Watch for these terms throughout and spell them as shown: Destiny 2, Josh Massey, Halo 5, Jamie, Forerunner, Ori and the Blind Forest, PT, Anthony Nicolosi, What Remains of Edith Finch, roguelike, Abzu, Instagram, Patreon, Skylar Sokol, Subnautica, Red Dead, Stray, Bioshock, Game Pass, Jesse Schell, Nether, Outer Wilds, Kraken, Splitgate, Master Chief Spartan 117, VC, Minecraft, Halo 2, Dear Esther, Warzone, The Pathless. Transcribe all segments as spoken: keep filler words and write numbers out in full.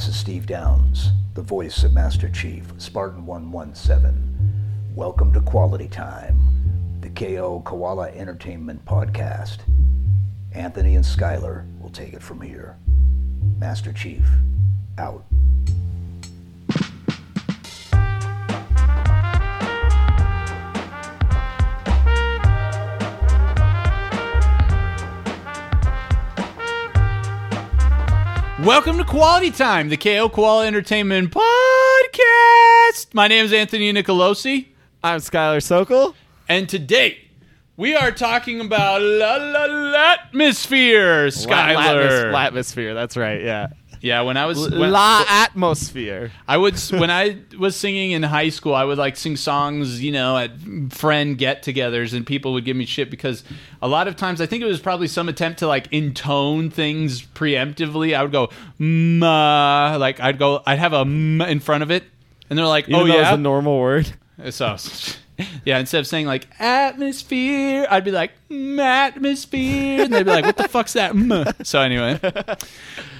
This is Steve Downs, the voice of Master Chief Spartan one seventeen. Welcome to Quality Time, the K O Koala Entertainment podcast. Anthony and Skylar will take it from here. Master Chief, out. Welcome to Quality Time, the K O Koala Entertainment podcast. My name is Anthony Nicolosi. I'm Skylar Sokol. And today, we are talking about la la latmosphere, Skylar. La- latmos- latmosphere, that's right, yeah. Yeah, when I was... When, la atmosphere. I would, when I was singing in high school, I would like sing songs, you know, at friend get-togethers, and people would give me shit because a lot of times, I think it was probably some attempt to like intone things preemptively. I would go, ma, like I'd go, I'd have a m in front of it, and they're like, Even oh yeah. That was a normal word. So, yeah, instead of saying like atmosphere, I'd be like atmosphere, and they'd be like, "What the fuck's that?" So anyway,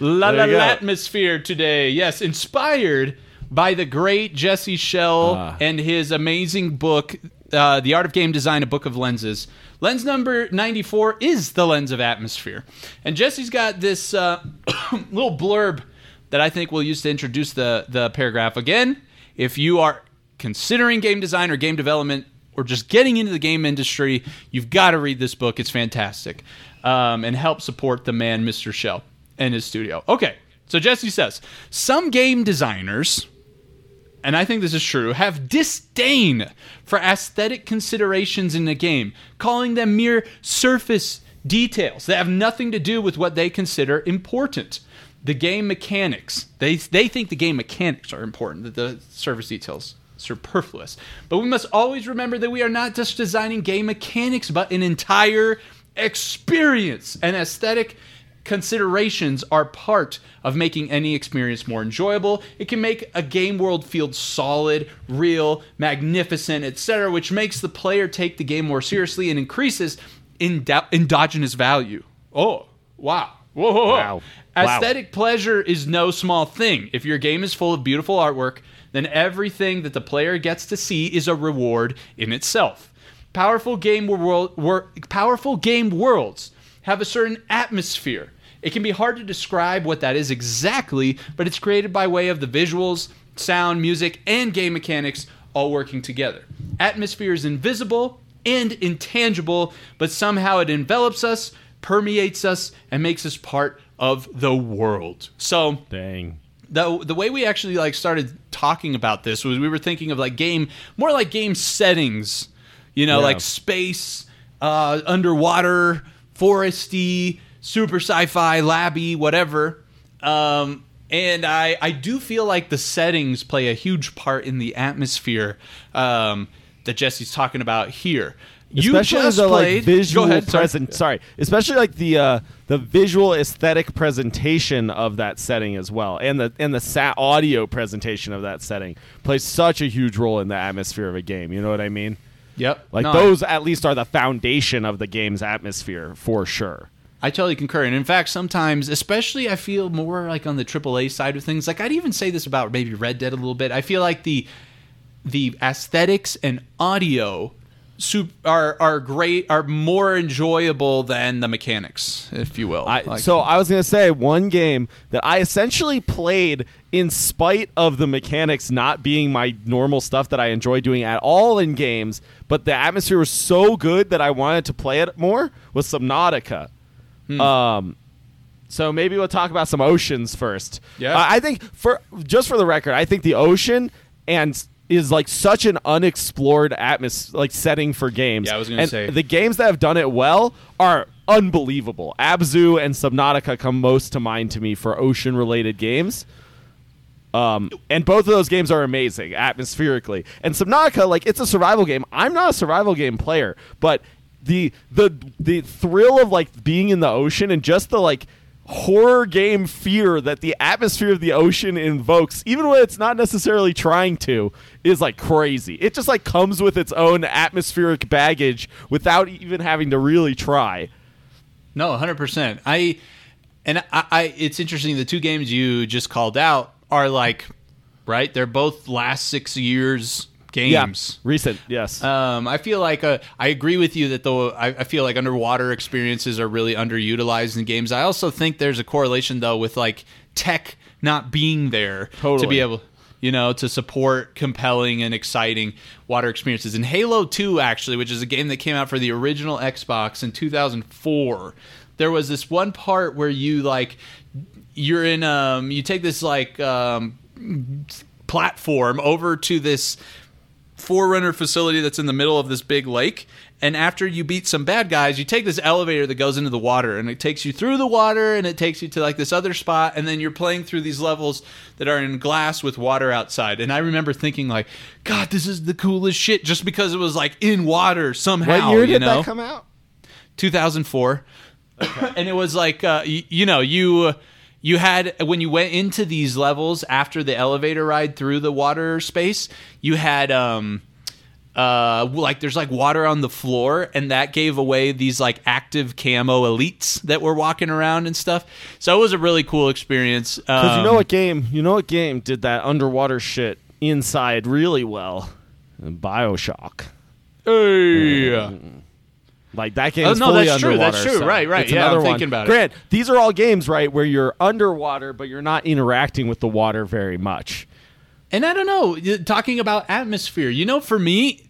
la la atmosphere today. Yes, inspired by the great Jesse Schell uh. and his amazing book, uh, "The Art of Game Design: A Book of Lenses." Lens number ninety-four is the lens of atmosphere, and Jesse's got this uh, little blurb that I think we'll use to introduce the the paragraph again. If you are considering game design or game development or just getting into the game industry, you've got to read this book. It's fantastic. Um, and help support the man, Mister Schell, and his studio. Okay, so Jesse says, some game designers, and I think this is true, have disdain for aesthetic considerations in a game, calling them mere surface details that have nothing to do with what they consider important. The game mechanics. They, they think the game mechanics are important, that the surface details superfluous. But we must always remember that we are not just designing game mechanics, but an entire experience. And aesthetic considerations are part of making any experience more enjoyable. It can make a game world feel solid, real, magnificent, et cetera, which makes the player take the game more seriously and increases endo- endogenous value. Oh, wow. Whoa, whoa, whoa. Wow. Aesthetic wow. pleasure is no small thing. If your game is full of beautiful artwork, then everything that the player gets to see is a reward in itself. Powerful game world, wor- powerful game worlds have a certain atmosphere. It can be hard to describe what that is exactly, but it's created by way of the visuals, sound, music, and game mechanics all working together. Atmosphere is invisible and intangible, but somehow it envelops us, permeates us, and makes us part of the world. So, dang. The the way we actually like started talking about this was we were thinking of like game, more like game settings, you know, yeah. like space, uh, underwater, foresty, super sci-fi, labby, whatever. Um, and I, I do feel like the settings play a huge part in the atmosphere um, that Jesse's talking about here. Especially you just the played, like visual go ahead, present. Sorry. sorry, especially like the uh, the visual aesthetic presentation of that setting as well, and the and the sat audio presentation of that setting plays such a huge role in the atmosphere of a game. You know what I mean? Yep. Like no, those I, at least are the foundation of the game's atmosphere for sure. I totally concur, and in fact, sometimes, especially I feel more like on the triple A side of things. Like I'd even say this about maybe Red Dead a little bit. I feel like the the aesthetics and audio are are great are more enjoyable than the mechanics, if you will. I, like, so I was going to say one game that I essentially played in spite of the mechanics not being my normal stuff that I enjoy doing at all in games, but the atmosphere was so good that I wanted to play it more, was Subnautica. Hmm. Um, so maybe we'll talk about some oceans first. Yeah, uh, I think for just for the record, I think the ocean and is like such an unexplored atmos- like setting for games. Yeah, I was going to say. The games that have done it well are unbelievable. Abzu and Subnautica come most to mind to me for ocean-related games. Um, and both of those games are amazing atmospherically. And Subnautica, like it's a survival game. I'm not a survival game player, but the the the thrill of like being in the ocean and just the like horror game fear that the atmosphere of the ocean invokes, even when it's not necessarily trying to, is like crazy. It just like comes with its own atmospheric baggage without even having to really try. No, one hundred percent. I And I, I, it's interesting, the two games you just called out are like, right? They're both last six years games. Yeah, recent, yes. Um, I feel like, uh, I agree with you that though I, I feel like underwater experiences are really underutilized in games. I also think there's a correlation though with like tech not being there totally. to be able, you know, to support compelling and exciting water experiences. And Halo two, actually, which is a game that came out for the original Xbox in two thousand four, there was this one part where you like you're in um you take this like um platform over to this Forerunner facility that's in the middle of this big lake, and after you beat some bad guys you take this elevator that goes into the water, and it takes you through the water and it takes you to like this other spot, and then you're playing through these levels that are in glass with water outside. And I remember thinking like, God, this is the coolest shit, just because it was like in water somehow. What year did you know? that come out? two thousand four. Okay. And it was like, uh, you, you know, you uh, you had, when you went into these levels after the elevator ride through the water space, you had, um, uh, like, there's like water on the floor, and that gave away these like active camo elites that were walking around and stuff. So it was a really cool experience. Because um, you know what game, you know what game did that underwater shit inside really well? Bioshock. Hey. Um, Like, that game oh, is no, fully that's underwater. That's true, that's true, so right, right. Yeah, I'm one. thinking about Grant, it. Grant, these are all games, right, where you're underwater, but you're not interacting with the water very much. And I don't know, talking about atmosphere, you know, for me,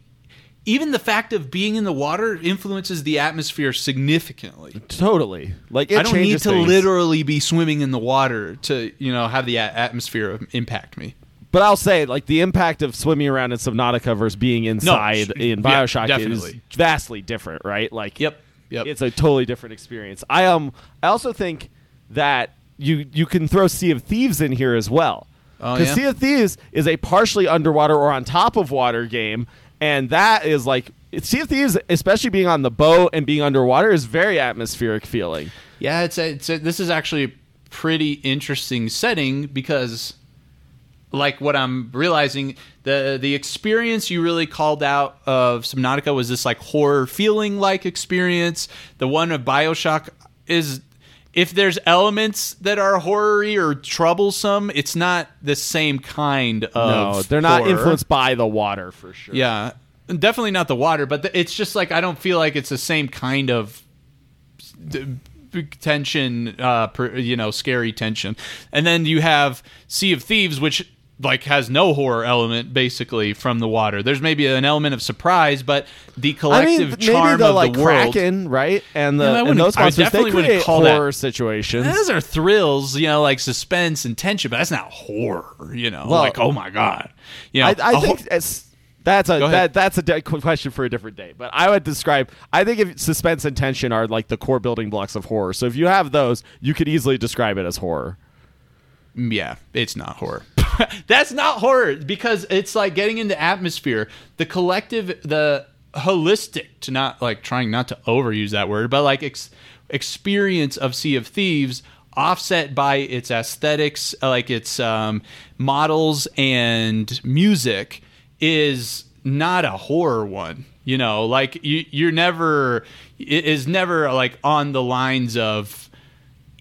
even the fact of being in the water influences the atmosphere significantly. Totally. Like, it I don't need to things. literally be swimming in the water to, you know, have the a- atmosphere impact me. But I'll say, like, the impact of swimming around in Subnautica versus being inside no, sh- in Bioshock yeah, is vastly different, right? Like, yep, yep. It's a totally different experience. I um, I also think that you you can throw Sea of Thieves in here as well, because oh, yeah? Sea of Thieves is a partially underwater or on top of water game, and that is like Sea of Thieves, especially being on the boat and being underwater, is very atmospheric feeling. Yeah, it's a, it's a, this is actually a pretty interesting setting because. Like what I'm realizing, the the experience you really called out of Subnautica was this like horror feeling like experience. The one of Bioshock is, if there's elements that are horror-y or troublesome, it's not the same kind of. No, they're not horror. Influenced by the water for sure. Yeah, definitely not the water, but the, it's just like I don't feel like it's the same kind of. Th- tension, uh, per, you know, scary tension. And then you have Sea of Thieves, which. Like has no horror element basically from the water. There's maybe an element of surprise, but the collective I mean, charm the, of like, the world, Kraken, right? And the you know, and those monsters, definitely they create call horror that, situations. Those are thrills, you know, like suspense and tension, but that's not horror, you know. Well, like oh my god, you know, I, I think ho- it's. That's a that, that's a de- question for a different day. But I would describe, I think if suspense and tension are like the core building blocks of horror. So if you have those, you could easily describe it as horror. Yeah, it's not horror. That's not horror because it's like getting into atmosphere. The collective, the holistic, to not like trying not to overuse that word, but like ex- experience of Sea of Thieves offset by its aesthetics, like its um, models and music. Is not a horror one, you know, like you, you're never, it is never like on the lines of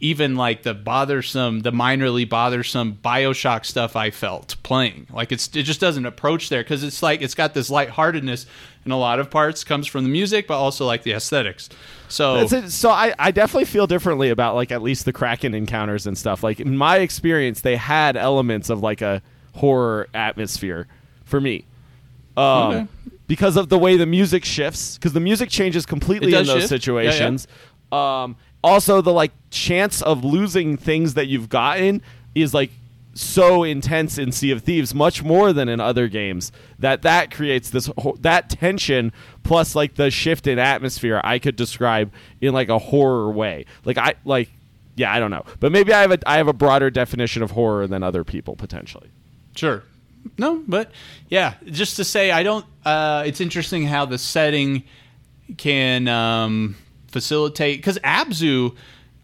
even like the bothersome, the minorly bothersome Bioshock stuff I felt playing. Like it's, it just doesn't approach there because it's like, it's got this lightheartedness in a lot of parts, comes from the music, but also like the aesthetics. So, so I, I definitely feel differently about like at least the Kraken encounters and stuff. Like in my experience, they had elements of like a horror atmosphere for me. Um, okay. Because of the way the music shifts, because the music changes completely in those shift. situations. Yeah, yeah. Um, also, the like chance of losing things that you've gotten is like so intense in Sea of Thieves, much more than in other games. That that creates this ho- that tension plus like the shift in atmosphere. I could describe in like a horror way. Like I like yeah, I don't know, but maybe I have a I have a broader definition of horror than other people potentially. Sure. No, but yeah, just to say, I don't. Uh, it's interesting how the setting can um, facilitate because Abzu,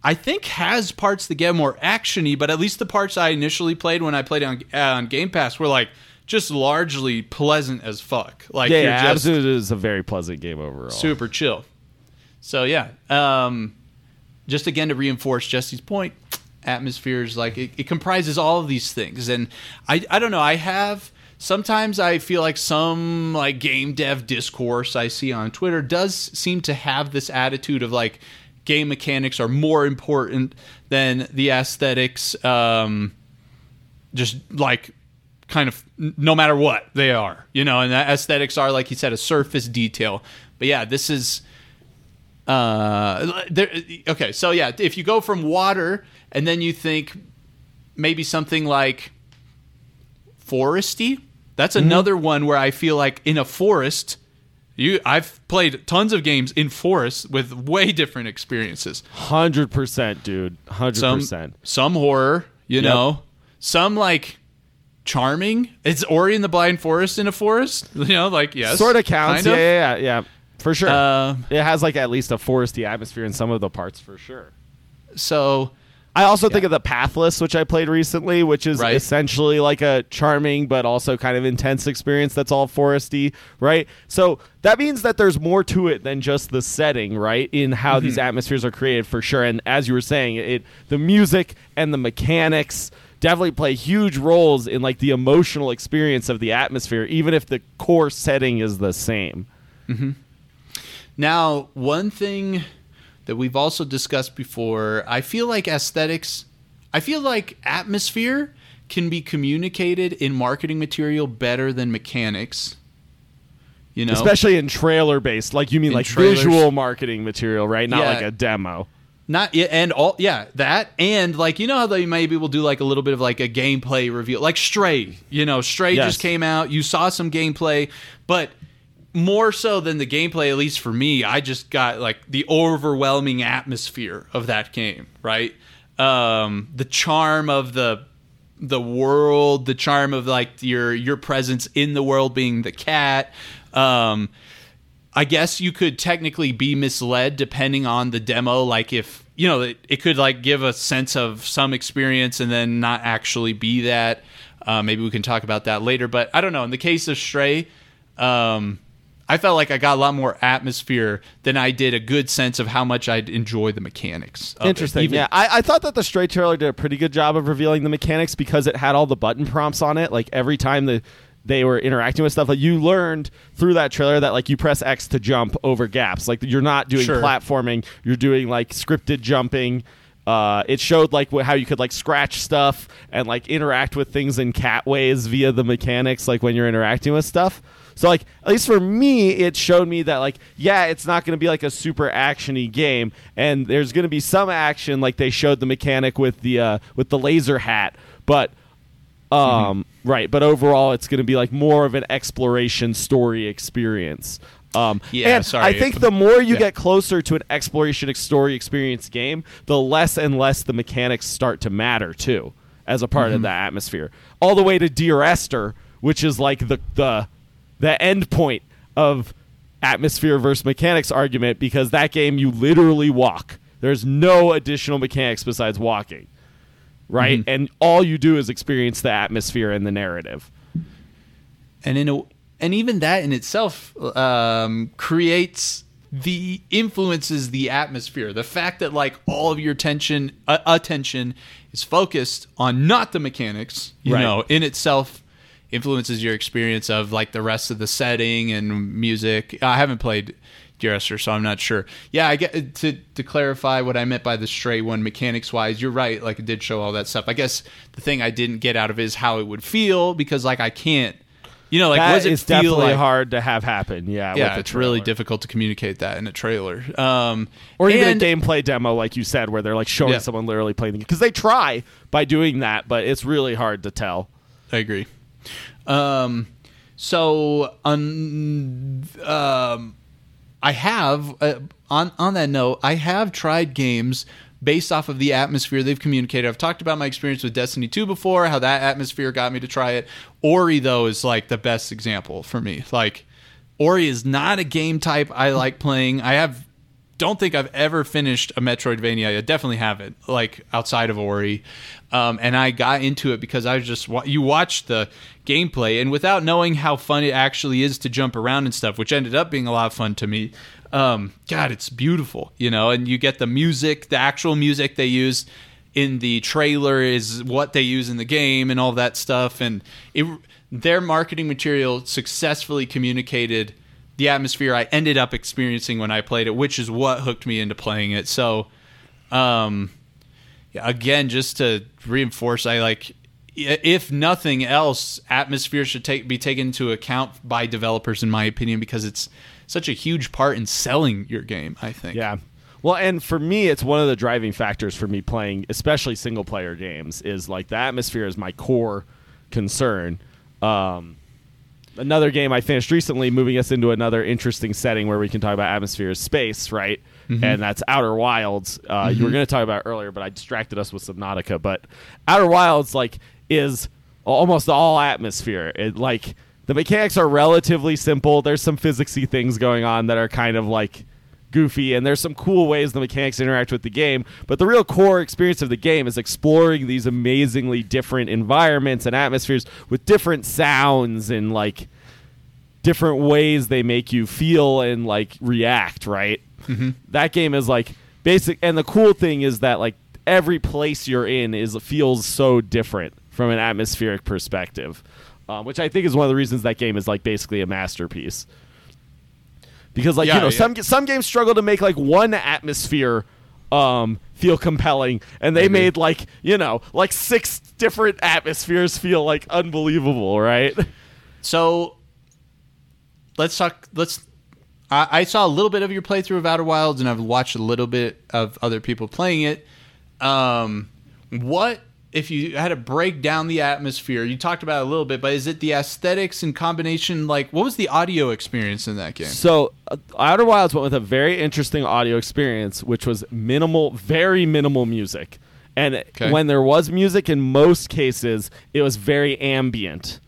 I think, has parts that get more actiony, but at least the parts I initially played when I played on uh, on Game Pass were like just largely pleasant as fuck. Like, yeah, yeah just Abzu is a very pleasant game overall, super chill. So yeah, um, just again to reinforce Jesse's point, atmospheres, like it, it comprises all of these things. And I, I don't know, I have, sometimes I feel like some like game dev discourse I see on Twitter does seem to have this attitude of like game mechanics are more important than the aesthetics, um, just like kind of no matter what they are, you know, and aesthetics are, like he said, a surface detail. But yeah, this is, uh, there, okay. So yeah, if you go from water and then you think maybe something like foresty, that's mm-hmm. another one where I feel like in a forest, you, I've played tons of games in forests with way different experiences. one hundred percent, dude. one hundred percent. Some, some horror, you yep. know, some like charming. It's Ori and the Blind Forest in a forest, you know, like, yes. Sort of counts. Yeah, of. yeah, yeah, yeah. For sure. Uh, it has like at least a foresty atmosphere in some of the parts for sure. So I also yeah. think of The Pathless, which I played recently, which is right. essentially like a charming but also kind of intense experience that's all foresty, right? So that means that there's more to it than just the setting, right, in how mm-hmm. these atmospheres are created for sure. And as you were saying, it the music and the mechanics definitely play huge roles in like the emotional experience of the atmosphere, even if the core setting is the same. Mm-hmm. Now, one thing that we've also discussed before, I feel like aesthetics, I feel like atmosphere can be communicated in marketing material better than mechanics. You know, especially in trailer-based, like you mean in like trailers. Visual marketing material, right? Not yeah. like a demo. Not and all yeah that and like you know how they maybe will do like a little bit of like a gameplay reveal, like Stray. You know, Stray yes. just came out. You saw some gameplay, but. More so than the gameplay, at least for me, I just got like the overwhelming atmosphere of that game, right? Um, the charm of the the world, the charm of like your your presence in the world being the cat. Um, I guess you could technically be misled depending on the demo. Like if, you know, it, it could like give a sense of some experience and then not actually be that. Uh, maybe we can talk about that later. But I don't know. In the case of Stray, um, I felt like I got a lot more atmosphere than I did a good sense of how much I'd enjoy the mechanics. Interesting. It, yeah, I, I thought that the Stray trailer did a pretty good job of revealing the mechanics because it had all the button prompts on it. Like every time the they were interacting with stuff, like you learned through that trailer that like you press X to jump over gaps. Like you're not doing sure. platforming, you're doing like scripted jumping. Uh, it showed like wh- how you could like scratch stuff and like interact with things in cat ways via the mechanics, like when you're interacting with stuff. So, like, at least for me, it showed me that, like, yeah, it's not going to be, like, a super action-y game. And there's going to be some action, like they showed the mechanic with the uh, with the laser hat. But, um, mm-hmm. right, but overall, it's going to be, like, more of an exploration story experience. Um, yeah, and sorry. I think the more you yeah. get closer to an exploration story experience game, the less and less the mechanics start to matter, too, as a part mm-hmm. of the atmosphere. All the way to Dear Esther, which is, like, the the... the end point of atmosphere versus mechanics argument, because that game you literally walk. There's no additional mechanics besides walking, right? Mm-hmm. And all you do is experience the atmosphere and the narrative. And in a, and even that in itself um, creates the influences the atmosphere. The fact that like all of your attention uh, attention is focused on not the mechanics, you right. know, in itself. Influences your experience of like the rest of the setting and music. I haven't played Dear Esther, so I'm not sure. Yeah, I get to to clarify what I meant by the Stray one mechanics wise. You're right, like it did show all that stuff. I guess the thing I didn't get out of it is how it would feel, because like I can't, you know, like that was it is feel definitely like, hard to have happen. Yeah, yeah, with it's really difficult to communicate that in a trailer, um, or even and, a gameplay demo, like you said, where they're like showing yeah. someone literally playing the game, because they try by doing that, but it's really hard to tell. I agree. Um, so, um, um, I have, uh, on, on that note, I have tried games based off of the atmosphere they've communicated. I've talked about my experience with Destiny two before, how that atmosphere got me to try it. Ori, though, is like the best example for me. Like, Ori is not a game type I like playing. I have don't think I've ever finished a Metroidvania. I definitely haven't, like, outside of Ori. Um, and I got into it because I was just... Wa- you watch the gameplay, and without knowing how fun it actually is to jump around and stuff, which ended up being a lot of fun to me, um, God, it's beautiful, you know? And you get the music, the actual music they use in the trailer is what they use in the game and all that stuff. And it, their marketing material successfully communicated the atmosphere I ended up experiencing when I played it, which is what hooked me into playing it. So, um, again, just to reinforce, I like, if nothing else, atmosphere should take, be taken into account by developers, in my opinion, because it's such a huge part in selling your game, I think. Yeah. Well, and for me, it's one of the driving factors for me playing, especially single player games, is like the atmosphere is my core concern. Um, Another game I finished recently, moving us into another interesting setting where we can talk about atmosphere is space, right? Mm-hmm. And that's Outer Wilds. Uh, mm-hmm. You were going to talk about it earlier, but I distracted us with Subnautica. But Outer Wilds, like, is almost all atmosphere. It, like, the mechanics are relatively simple. There's some physicsy things going on that are kind of like goofy, and there's some cool ways the mechanics interact with the game. But the real core experience of the game is exploring these amazingly different environments and atmospheres with different sounds and like different ways they make you feel and like react, right? Mm-hmm. That game is like basic, and the cool thing is that like every place you're in is feels so different from an atmospheric perspective, um, which I think is one of the reasons that game is like basically a masterpiece. Because, like, yeah, you know, yeah. some some games struggle to make, like, one atmosphere um, feel compelling. And they mm-hmm. made, like, you know, like six different atmospheres feel, like, unbelievable, right? So, let's talk... Let's. I, I saw a little bit of your playthrough of Outer Wilds, and I've watched a little bit of other people playing it. Um, what... If you had to break down the atmosphere, you talked about it a little bit, but is it the aesthetics and combination? Like, what was the audio experience in that game? So, uh, Outer Wilds went with a very interesting audio experience, which was minimal, very minimal music. And okay. when there was music, in most cases, it was very ambient,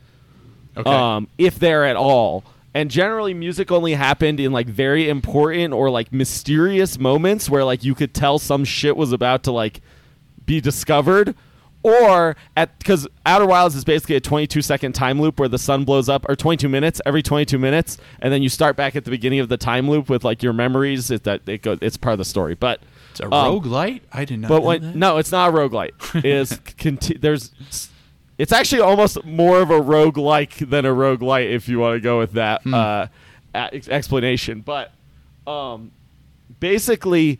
okay. um, if there at all. And generally, music only happened in, like, very important or, like, mysterious moments where, like, you could tell some shit was about to, like, be discovered. Or, at because Outer Wilds is basically a twenty-two second time loop where the sun blows up, or twenty-two minutes, every twenty-two minutes, and then you start back at the beginning of the time loop with, like, your memories. It, that, it goes, it's part of the story. But it's a um, roguelite? I did not but know when, that. No, it's not a roguelite. It's, conti- there's, it's actually almost more of a roguelike than a roguelite, if you want to go with that hmm. uh, explanation. But um, basically...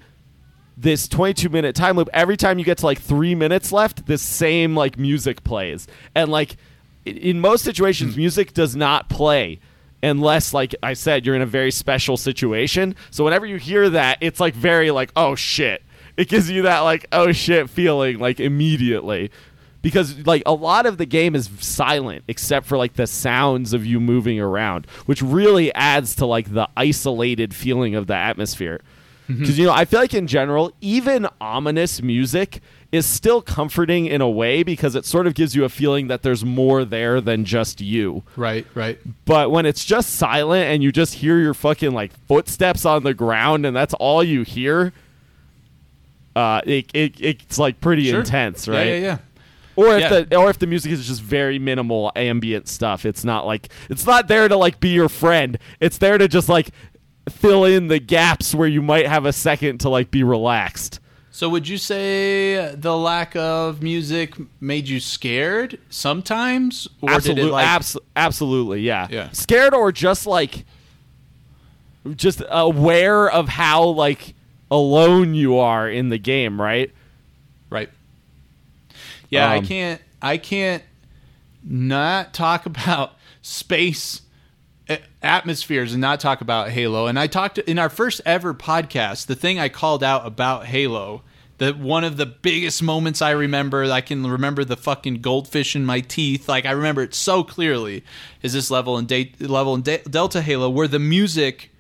this twenty-two minute time loop, every time you get to like three minutes left, this same like music plays. And like in most situations, mm. music does not play unless, like I said, you're in a very special situation. So whenever you hear that, it's like very like, oh shit. It gives you that like, oh shit feeling like immediately. Because like a lot of the game is silent except for like the sounds of you moving around, which really adds to like the isolated feeling of the atmosphere. Because, you know, I feel like in general, even ominous music is still comforting in a way because it sort of gives you a feeling that there's more there than just you. Right, right. But when it's just silent and you just hear your fucking, like, footsteps on the ground and that's all you hear, uh, it, it it's, like, pretty sure. intense, right? Yeah, yeah, yeah. Or if yeah. the or if the music is just very minimal ambient stuff. It's not, like, it's not there to, like, be your friend. It's there to just, like... fill in the gaps where you might have a second to like be relaxed. So would you say the lack of music made you scared sometimes? Or absolutely, did it like- abso- absolutely, yeah. yeah. Scared or just like just aware of how like alone you are in the game, right? Right. Yeah, um, I can't. I can't not talk about space. Atmospheres and not talk about Halo. And I talked in our first ever podcast, the thing I called out about Halo, that one of the biggest moments I remember, I can remember the fucking goldfish in my teeth. Like I remember it so clearly is this level and de- level and de- Delta Halo where the music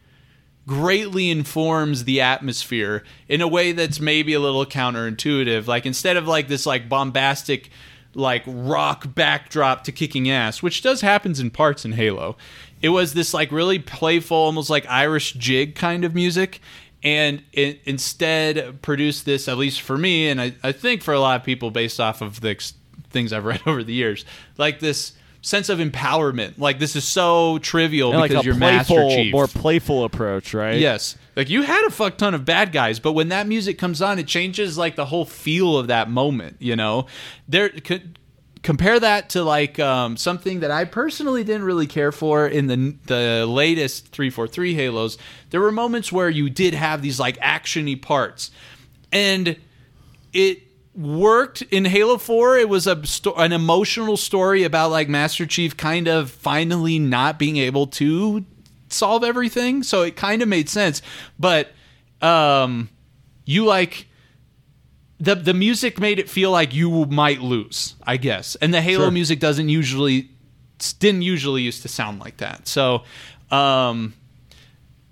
greatly informs the atmosphere in a way that's maybe a little counterintuitive. Like instead of like this like bombastic like rock backdrop to kicking ass, which does happens in parts in Halo. It was this like really playful, almost like Irish jig kind of music. and it instead produced this, at least for me, and I, I think for a lot of people based off of the ex- things I've read over the years, like this sense of empowerment. Like, this is so trivial and because like you're playful, Master Chief. More playful approach, right? Yes. Like, you had a fuck ton of bad guys, but when that music comes on, it changes, like, the whole feel of that moment, you know? There could... Compare that to like um, something that I personally didn't really care for in the the latest three forty-three Halos. There were moments where you did have these like action-y parts, and it worked in Halo four. It was a sto- an emotional story about like Master Chief kind of finally not being able to solve everything, so it kind of made sense. But um, you like. The the music made it feel like you might lose, I guess. And the Halo sure. music doesn't usually didn't usually used to sound like that. So, um,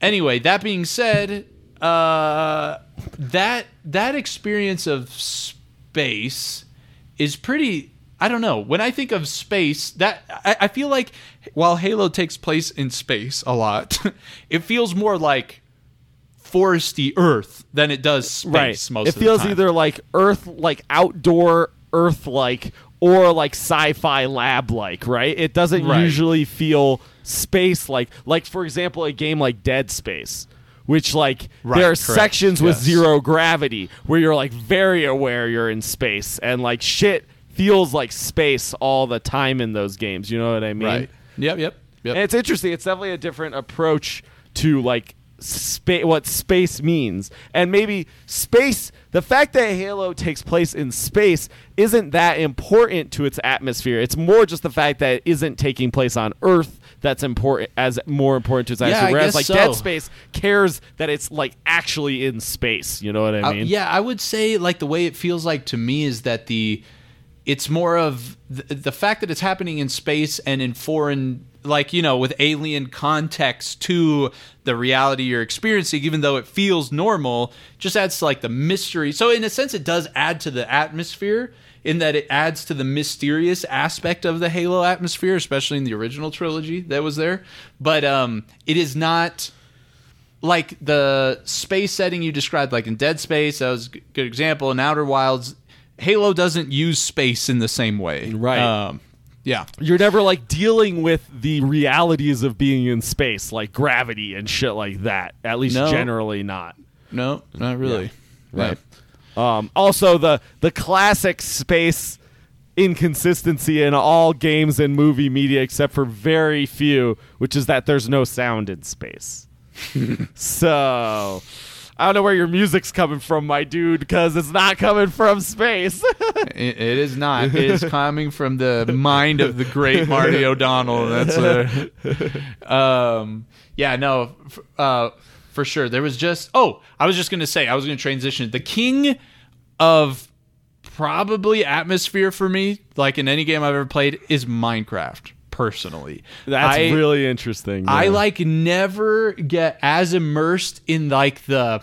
anyway, that being said, uh, that that experience of space is pretty. I don't know. When I think of space, that I, I feel like while Halo takes place in space a lot, it feels more like foresty Earth than it does space right. most it of the time. It feels either like Earth, like outdoor Earth like, or like sci-fi lab like, right? It doesn't right. usually feel space like. Like, for example, a game like Dead Space, which like right, there are correct. sections yes. with zero gravity where you're like very aware you're in space, and like shit feels like space all the time in those games. You know what I mean? Right. Yep, yep, yep. And it's interesting. It's definitely a different approach to like Spa- what space means, and maybe space, the fact that Halo takes place in space isn't that important to its atmosphere. It's more just the fact that it isn't taking place on Earth that's important, as more important to its atmosphere. Yeah, whereas like so. Dead Space cares that it's like actually in space. You know what I mean? Uh, yeah, I would say like the way it feels like to me is that the it's more of the, the fact that it's happening in space and in foreign, like, you know, with alien context to the reality you're experiencing, even though it feels normal, just adds to like the mystery. So in a sense, it does add to the atmosphere in that it adds to the mysterious aspect of the Halo atmosphere, especially in the original trilogy that was there. But um, it is not like the space setting you described, like in Dead Space. That was a good example. In Outer Wilds, Halo doesn't use space in the same way. Right. Um, Yeah. You're never like dealing with the realities of being in space, like gravity and shit like that. At least no. generally not. No, not really. Yeah. Right. Yeah. Um, also, the, the classic space inconsistency in all games and movie media, except for very few, which is that there's no sound in space. So... I don't know where your music's coming from, my dude, because it's not coming from space. it, it is not. It is coming from the mind of the great Marty O'Donnell. That's a, um, yeah, no, uh, for sure. There was just, oh, I was just going to say, I was going to transition. The king of probably atmosphere for me, like in any game I've ever played, is Minecraft. Personally, that's I, really interesting. Yeah. I like never get as immersed in like the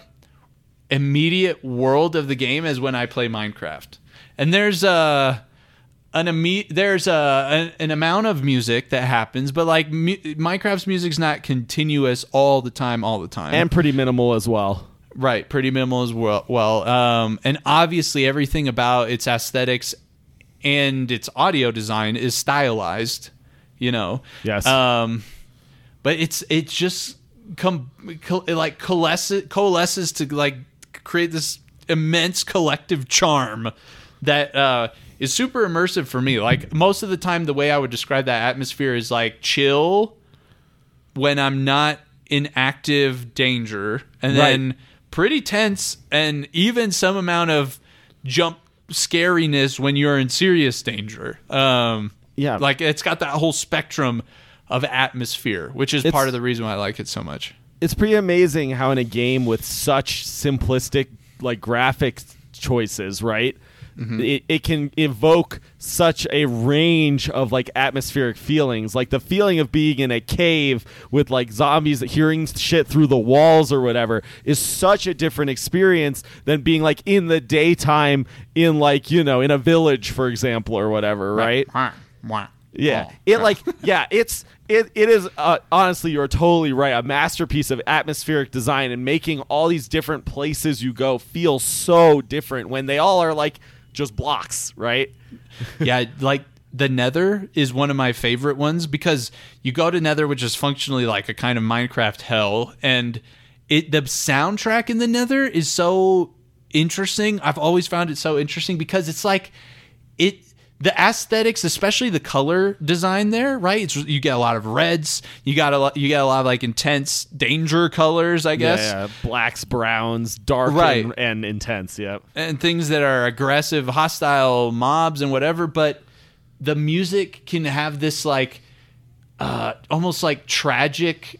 immediate world of the game as when I play Minecraft. And there's a an imme- there's a an, an amount of music that happens, but like mu- Minecraft's music's not continuous all the time, all the time, and pretty minimal as well. Right, pretty minimal as well. Well, um, and obviously everything about its aesthetics and its audio design is stylized. You know, yes. Um, but it's it's just com- co- it like coalesces, coalesces to like create this immense collective charm that uh, is super immersive for me. Like most of the time, the way I would describe that atmosphere is like chill when I'm not in active danger, and right. then pretty tense, and even some amount of jump scariness when you're in serious danger. Um, Yeah, like it's got that whole spectrum of atmosphere, which is it's, part of the reason why I like it so much. It's pretty amazing how in a game with such simplistic like graphic choices, right? Mm-hmm. It, it can evoke such a range of like atmospheric feelings, like the feeling of being in a cave with like zombies hearing shit through the walls or whatever is such a different experience than being like in the daytime in like, you know, in a village, for example, or whatever, right? right. Mwah. Yeah, oh. it like yeah, it's it it is uh, honestly, you're totally right. A masterpiece of atmospheric design and making all these different places you go feel so different when they all are like just blocks, right? Yeah, like the Nether is one of my favorite ones because you go to Nether, which is functionally like a kind of Minecraft hell, and it the soundtrack in the Nether is so interesting. I've always found it so interesting because it's like it. The aesthetics, especially the color design there, right? It's, you get a lot of reds. You got a lot. You get a lot of like intense danger colors, I guess. Yeah, yeah. Blacks, browns, dark, right. and, and intense. Yeah, and things that are aggressive, hostile mobs and whatever. But the music can have this like uh, almost like tragic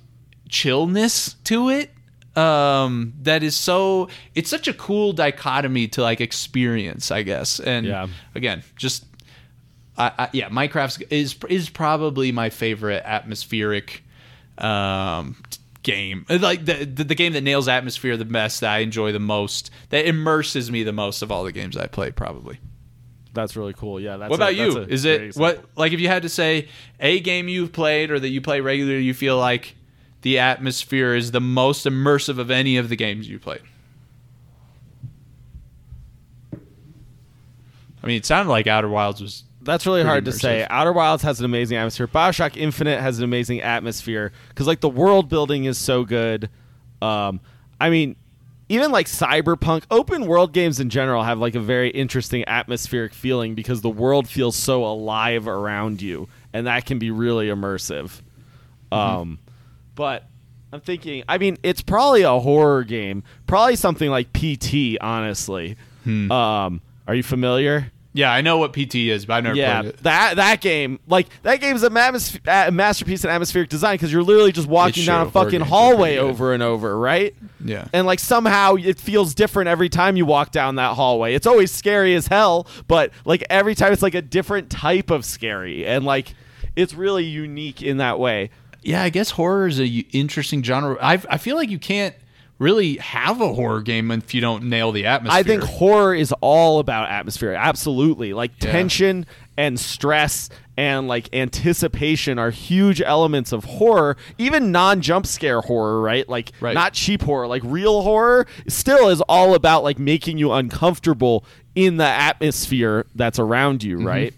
chillness to it. Um, that is so. It's such a cool dichotomy to like experience, I guess. And yeah. again, just. I, I, yeah, Minecraft is is probably my favorite atmospheric um, game. Like the, the the game that nails atmosphere the best, that I enjoy the most, that immerses me the most of all the games I play. Probably. That's really cool. Yeah. That's what about a, you? Is it what like if you had to say a game you've played or that you play regularly, you feel like the atmosphere is the most immersive of any of the games you played? I mean, it sounded like Outer Wilds was. That's really hard immersive. To say. Outer Wilds has an amazing atmosphere. Bioshock Infinite has an amazing atmosphere because, like, the world building is so good. Um, I mean, even like Cyberpunk, open world games in general have like a very interesting atmospheric feeling because the world feels so alive around you, and that can be really immersive. Mm-hmm. Um, but I'm thinking, I mean, it's probably a horror game, probably something like P T. Honestly, hmm. um, are you familiar? Yeah, I know what P T is, but I've never yeah, played it. That that game, like that game is a, a masterpiece in atmospheric design because you're literally just walking down a fucking hallway over and over, right? Yeah. And like somehow it feels different every time you walk down that hallway. It's always scary as hell, but like every time it's like a different type of scary, and like it's really unique in that way. Yeah, I guess horror is an interesting genre. I I feel like you can't really have a horror game if you don't nail the atmosphere. I think horror is all about atmosphere. Absolutely. Like yeah. tension and stress and like anticipation are huge elements of horror, even non-jump scare horror, right? Like right. not cheap horror, like real horror still is all about like making you uncomfortable in the atmosphere that's around you, mm-hmm. right?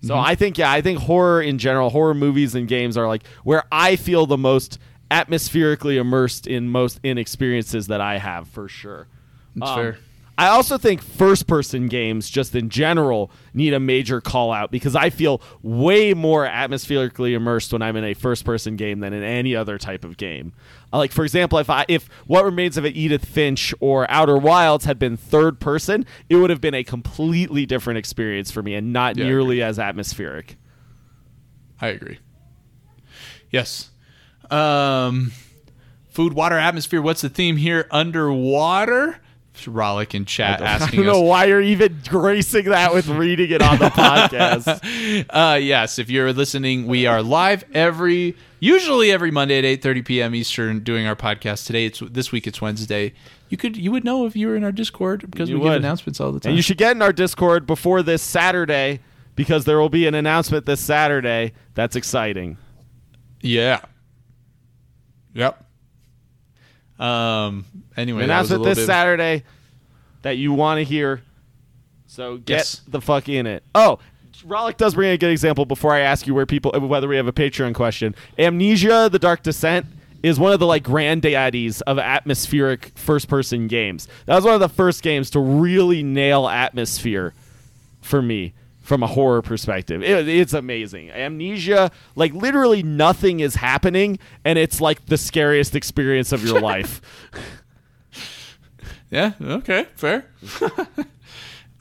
So mm-hmm. I think yeah, I think horror in general, horror movies and games are like where I feel the most atmospherically immersed in most in experiences that I have, for sure. That's um, fair. I also think first-person games, just in general, need a major call-out because I feel way more atmospherically immersed when I'm in a first-person game than in any other type of game. Uh, like, for example, if I, if What Remains of Edith Finch or Outer Wilds had been third-person, it would have been a completely different experience for me and not yeah, nearly as atmospheric. I agree. Yes. Um, food, water, atmosphere. What's the theme here? Underwater? Rollick in chat asking us. I don't know us. Why you're even gracing that with reading it on the podcast. uh, yes, if you're listening, we are live every, usually every Monday at eight thirty p.m. Eastern doing our podcast. Today, it's this week, it's Wednesday. You could, you would know if you were in our Discord because you we would. Give announcements all the time. And you should get in our Discord before this Saturday because there will be an announcement this Saturday. That's exciting. Yeah. Yep. Um, anyway, and that's it this bit... Saturday that you want to hear. So get yes. the fuck in it. Oh, Rollick does bring a good example before I ask you where people whether we have a Patreon question. Amnesia: The Dark Descent is one of the like granddaddies of atmospheric first-person games. That was one of the first games to really nail atmosphere for me. From a horror perspective, it, it's amazing. Amnesia, like literally nothing is happening, and it's like the scariest experience of your life. Yeah, okay, fair.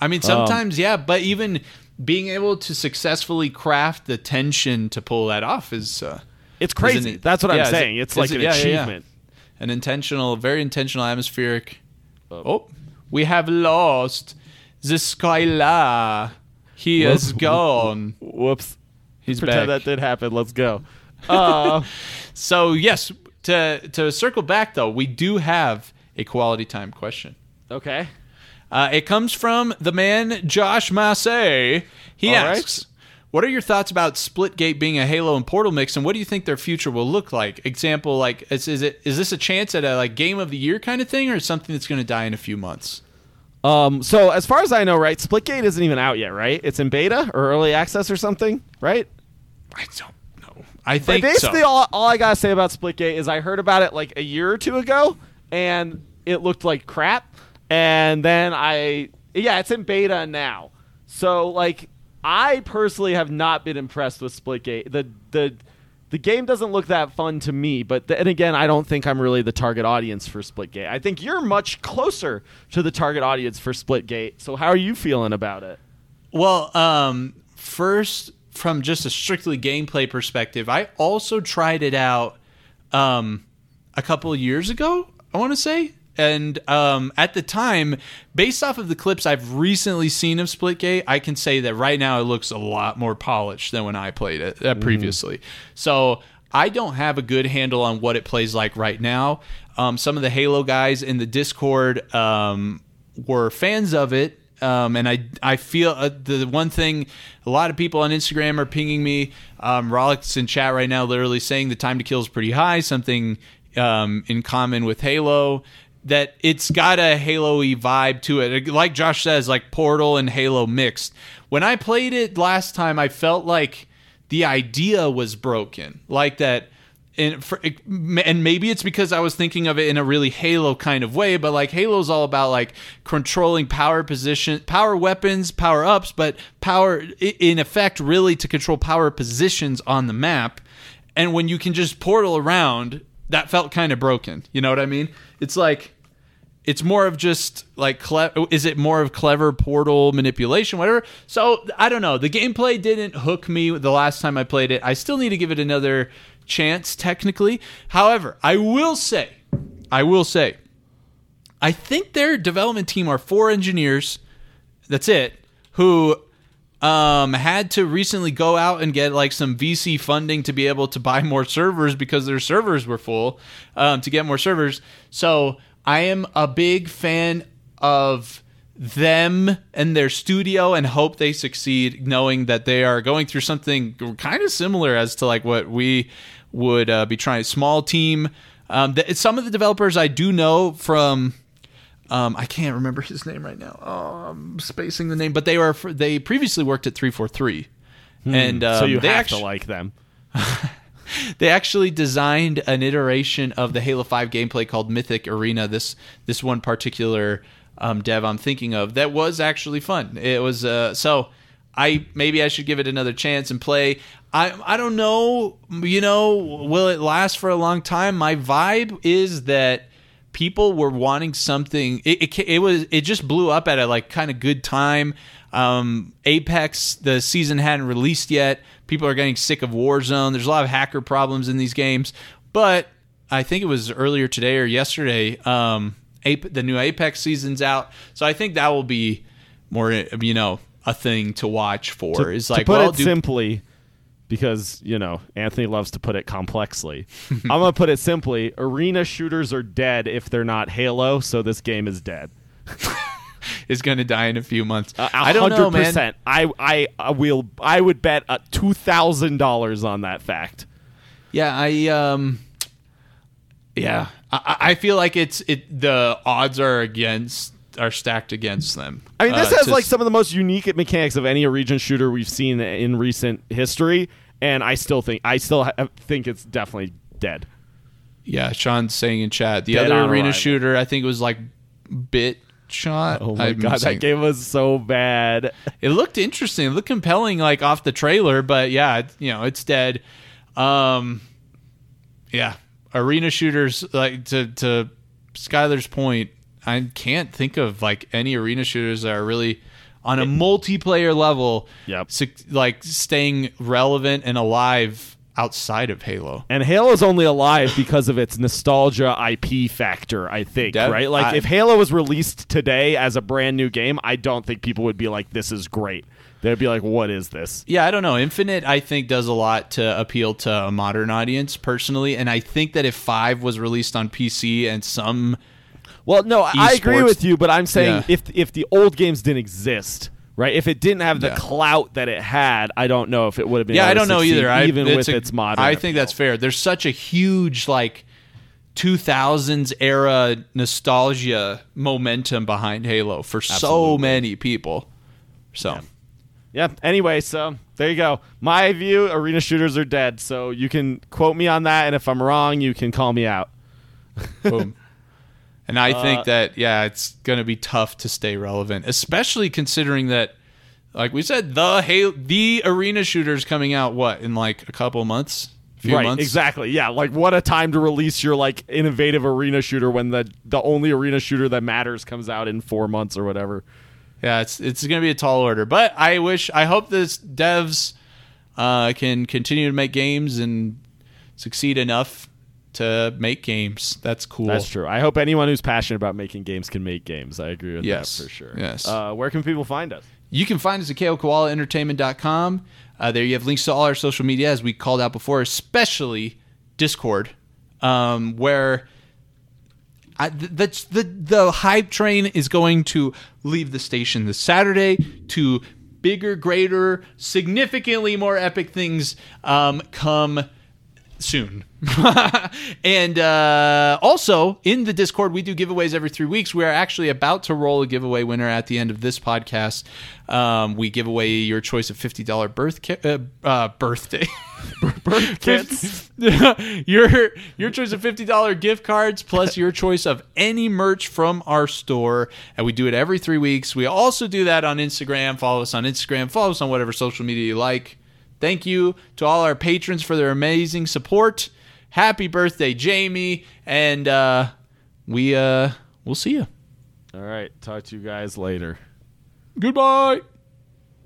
I mean, sometimes, um, yeah, but even being able to successfully craft the tension to pull that off is... Uh, it's crazy. It, That's what yeah, I'm saying. It, it's like it, an yeah, achievement. Yeah, yeah. An intentional, very intentional atmospheric... Um, oh, we have lost the Skylar... He whoops, is gone. Whoops. He's Pretend back. That did happen. Let's go. Uh, so, yes, to to circle back, though, we do have a quality time question. Okay. Uh, it comes from the man, Josh Massey. He All asks, right. What are your thoughts about Splitgate being a Halo and Portal mix, and what do you think their future will look like? Example, like is, is it is this a chance at a like game of the year kind of thing, or is something that's going to die in a few months? Um, so as far as I know, right, Splitgate isn't even out yet, right? It's in beta or early access or something, right? I don't know. I think but basically so. all all I gotta say about Splitgate is I heard about it like a year or two ago, and it looked like crap, and then I yeah, it's in beta now. So like I personally have not been impressed with Splitgate. The the the game doesn't look that fun to me, but then again, I don't think I'm really the target audience for Splitgate. I think you're much closer to the target audience for Splitgate. So how are you feeling about it? Well, um, first, from just a strictly gameplay perspective, I also tried it out um, a couple of years ago, I want to say. And um, at the time, based off of the clips I've recently seen of Splitgate, I can say that right now it looks a lot more polished than when I played it uh, previously. Mm. So I don't have a good handle on what it plays like right now. Um, some of the Halo guys in the Discord um, were fans of it. Um, and I I feel uh, the one thing, a lot of people on Instagram are pinging me. Um, Rollick's in chat right now literally saying the time to kill is pretty high, something um, in common with Halo. That it's got a Halo-y vibe to it. Like Josh says, like Portal and Halo mixed. When I played it last time, I felt like the idea was broken. Like that, and, for, and maybe it's because I was thinking of it in a really Halo kind of way, but like Halo's all about like controlling power position, power weapons, power-ups, but power, in effect, really to control power positions on the map. And when you can just portal around, that felt kind of broken. You know what I mean? It's like, it's more of just like, cle- is it more of clever portal manipulation, whatever? So I don't know. The gameplay didn't hook me the last time I played it. I still need to give it another chance technically. However, I will say, I will say, I think their development team are four engineers. That's it. Who um, had to recently go out and get like some V C funding to be able to buy more servers because their servers were full, um, to get more servers. So I am a big fan of them and their studio and hope they succeed, knowing that they are going through something kind of similar as to like what we would uh, be trying. Small team. Um, th- some of the developers I do know from, um, I can't remember his name right now. Oh, I'm spacing the name, but they were they previously worked at three forty-three, mm, and um, so you they have actu- to like them. They actually designed an iteration of the Halo five gameplay called Mythic Arena. This this one particular um, dev I'm thinking of that was actually fun. It was uh, so I maybe I should give it another chance and play. I I don't know, you know, will it last for a long time? My vibe is that people were wanting something. It it, it was it just blew up at a like kind of good time. Um, Apex, the season hadn't released yet. People are getting sick of Warzone. There's a lot of hacker problems in these games. But I think it was earlier today or yesterday, um, Ape- the new Apex season's out. So I think that will be more, you know, a thing to watch for. To, is like, to put well, it do- simply, because, you know, Anthony loves to put it complexly. I'm going to put it simply. Arena shooters are dead if they're not Halo, so this game is dead. Is going to die in a few months. Uh, I don't know, man. I, I, I will. I would bet uh, two thousand dollars on that fact. Yeah, I. Um, yeah, I, I feel like it's it. The odds are against are stacked against them. I mean, this uh, has to, like some of the most unique mechanics of any region shooter we've seen in recent history, and I still think I still ha- think it's definitely dead. Yeah, Sean's saying in chat the dead other arena shooter. I think it was like bit. Shot. Oh my I'm god, that game was so bad. It looked interesting. It looked compelling, like off the trailer, but yeah, it, you know, it's dead. Um, yeah, arena shooters. Like to to Skylar's point, I can't think of like any arena shooters that are really on a it, multiplayer level, yep. su- like staying relevant and alive outside of Halo. And Halo is only alive because of its nostalgia I P factor, I think, Def- right? Like, I, if Halo was released today as a brand new game, I don't think people would be like, this is great. They'd be like, what is this? Yeah, I don't know. Infinite, I think, does a lot to appeal to a modern audience, personally. And I think that if five was released on P C and some... Well, no, I, I agree with you, but I'm saying yeah. if if the old games didn't exist, Right, if it didn't have the yeah. clout that it had, I don't know if it would have been. Yeah, able I don't to know either. I, even it's with a, its modern, I think appeal. That's fair. There's such a huge like two thousands era nostalgia momentum behind Halo for Absolutely. so many people. So, yeah. yeah. Anyway, so there you go. My view: arena shooters are dead. So you can quote me on that, and if I'm wrong, you can call me out. Boom. And I think uh, that, yeah, it's going to be tough to stay relevant, especially considering that, like we said, the Halo, the arena shooter's coming out, what, in like a couple months? A few right, months? Exactly. Yeah, like what a time to release your like innovative arena shooter when the, the only arena shooter that matters comes out in four months or whatever. Yeah, it's it's going to be a tall order. But I wish, I hope this devs uh, can continue to make games and succeed enough to make games. That's cool. That's true. I hope anyone who's passionate about making games can make games. I agree with yes. that for sure. Yes. Uh, where can people find us? You can find us at K O Koala Entertainment dot com. Uh, there you have links to all our social media, as we called out before, especially Discord, um, where I, that's the, the hype train is going to leave the station this Saturday to bigger, greater, significantly more epic things um, come soon. And uh, also in the Discord, we do giveaways every three weeks. We are actually about to roll a giveaway winner at the end of this podcast. Um, we give away your choice of fifty dollars birth ki- uh, uh, birthday birth kits, your your choice of fifty dollars gift cards, plus your choice of any merch from our store. And we do it every three weeks. We also do that on Instagram. Follow us on Instagram. Follow us on whatever social media you like. Thank you to all our patrons for their amazing support. Happy birthday, Jamie. And uh, we, uh, we'll see you. All right. Talk to you guys later. Goodbye.